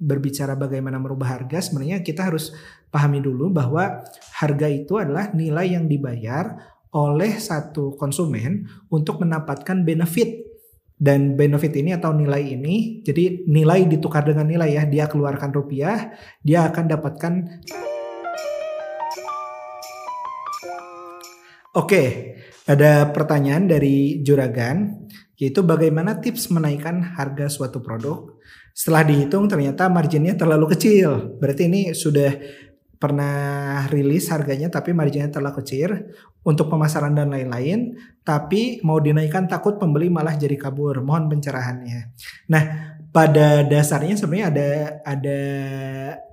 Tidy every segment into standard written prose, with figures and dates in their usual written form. berbicara bagaimana merubah harga, sebenarnya kita harus pahami dulu bahwa harga itu adalah nilai yang dibayar oleh satu konsumen untuk mendapatkan benefit. Dan benefit ini atau nilai ini, jadi nilai ditukar dengan nilai ya, dia keluarkan rupiah, dia akan dapatkan. Oke, ada pertanyaan dari Juragan, yaitu bagaimana tips menaikkan harga suatu produk? Setelah dihitung ternyata marginnya terlalu kecil, berarti ini sudah pernah rilis harganya tapi marginnya terlalu kecil untuk pemasaran dan lain-lain, tapi mau dinaikkan takut pembeli malah jadi kabur, mohon pencerahannya. Nah, pada dasarnya sebenarnya ada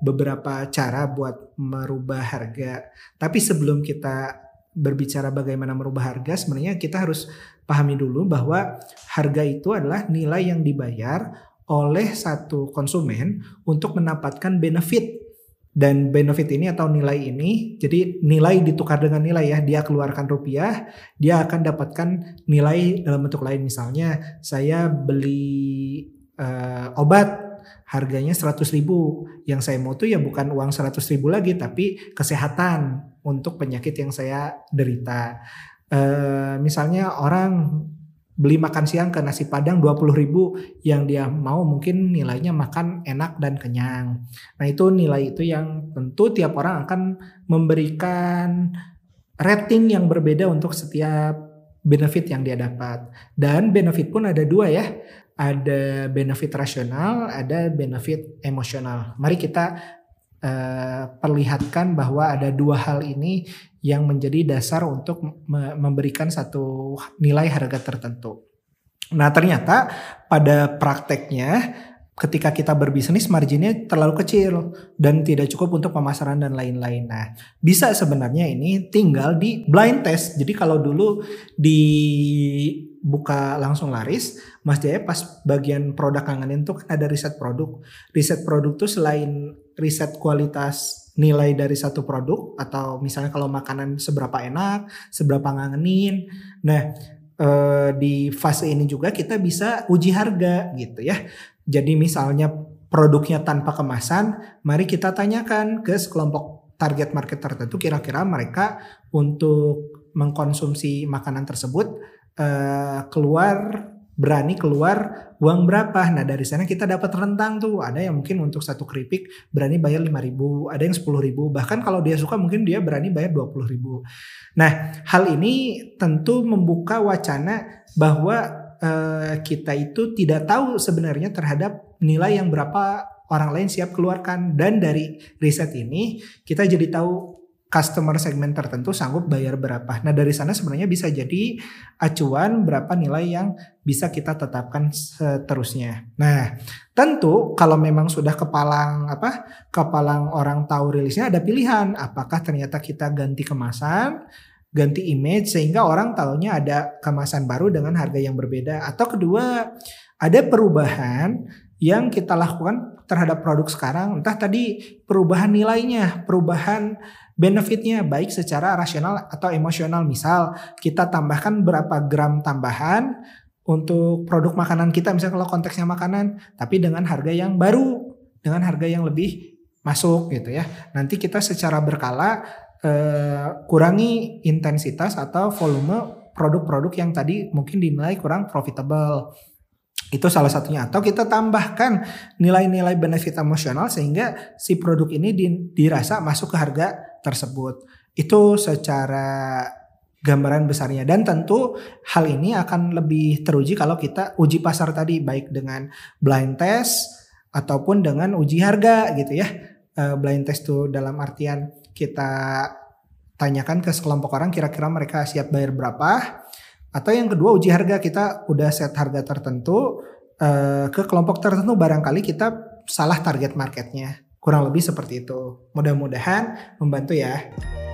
beberapa cara buat merubah harga, tapi sebelum kita berbicara bagaimana merubah harga, sebenarnya kita harus pahami dulu bahwa harga itu adalah nilai yang dibayar oleh satu konsumen untuk mendapatkan benefit. Dan benefit ini atau nilai ini, jadi nilai ditukar dengan nilai ya, dia keluarkan rupiah, dia akan dapatkan nilai dalam bentuk lain. Misalnya saya beli obat, harganya 100.000, yang saya mau tuh ya bukan uang 100.000 lagi, tapi kesehatan untuk penyakit yang saya derita. Misalnya orang beli makan siang ke nasi padang 20.000, yang dia mau mungkin nilainya makan enak dan kenyang. Nah, itu nilai itu yang tentu tiap orang akan memberikan rating yang berbeda untuk setiap benefit yang dia dapat. Dan benefit pun ada dua ya, ada benefit rasional, ada benefit emosional. Mari kita perlihatkan bahwa ada dua hal ini yang menjadi dasar untuk memberikan satu nilai harga tertentu. Nah, ternyata pada prakteknya ketika kita berbisnis marginnya terlalu kecil dan tidak cukup untuk pemasaran dan lain-lain. Nah, bisa sebenarnya ini tinggal di blind test. Jadi kalau dulu dibuka langsung laris, Mas Jaya pas bagian produk kangenin tuh kan ada riset produk. Riset produk tuh selain riset kualitas nilai dari satu produk atau misalnya kalau makanan seberapa enak, seberapa ngangenin. Nah, di fase ini juga kita bisa uji harga gitu ya. Jadi misalnya produknya tanpa kemasan, mari kita tanyakan ke sekelompok target market tertentu, kira-kira mereka untuk mengkonsumsi makanan tersebut berani keluar uang berapa. Nah, dari sana kita dapat rentang tuh, ada yang mungkin untuk satu keripik berani bayar 5.000, ada yang 10.000, bahkan kalau dia suka mungkin dia berani bayar 20.000. Nah, hal ini tentu membuka wacana bahwa kita itu tidak tahu sebenarnya terhadap nilai yang berapa orang lain siap keluarkan, dan dari riset ini kita jadi tahu customer segmen tertentu sanggup bayar berapa. Nah, dari sana sebenarnya bisa jadi acuan berapa nilai yang bisa kita tetapkan seterusnya. Nah, tentu kalau memang sudah kepalang orang tahu rilisnya, ada pilihan apakah ternyata kita ganti kemasan, ganti image sehingga orang taunya ada kemasan baru dengan harga yang berbeda, atau kedua ada perubahan yang kita lakukan terhadap produk sekarang, entah tadi perubahan nilainya, perubahan benefitnya baik secara rasional atau emosional. Misal kita tambahkan berapa gram tambahan untuk produk makanan kita, misalnya kalau konteksnya makanan, tapi dengan harga yang baru, dengan harga yang lebih masuk gitu ya. Nanti kita secara berkala kurangi intensitas atau volume produk-produk yang tadi mungkin dinilai kurang profitable. Itu salah satunya. Atau kita tambahkan nilai-nilai benefit emosional sehingga si produk ini dirasa masuk ke harga tersebut. Itu secara gambaran besarnya. Dan tentu hal ini akan lebih teruji kalau kita uji pasar tadi, baik dengan blind test ataupun dengan uji harga gitu ya. Blind test itu dalam artian kita tanyakan ke sekelompok orang kira-kira mereka siap bayar berapa. Atau yang kedua uji harga, kita udah set harga tertentu ke kelompok tertentu, barangkali kita salah target marketnya. Kurang lebih seperti itu. Mudah-mudahan membantu ya.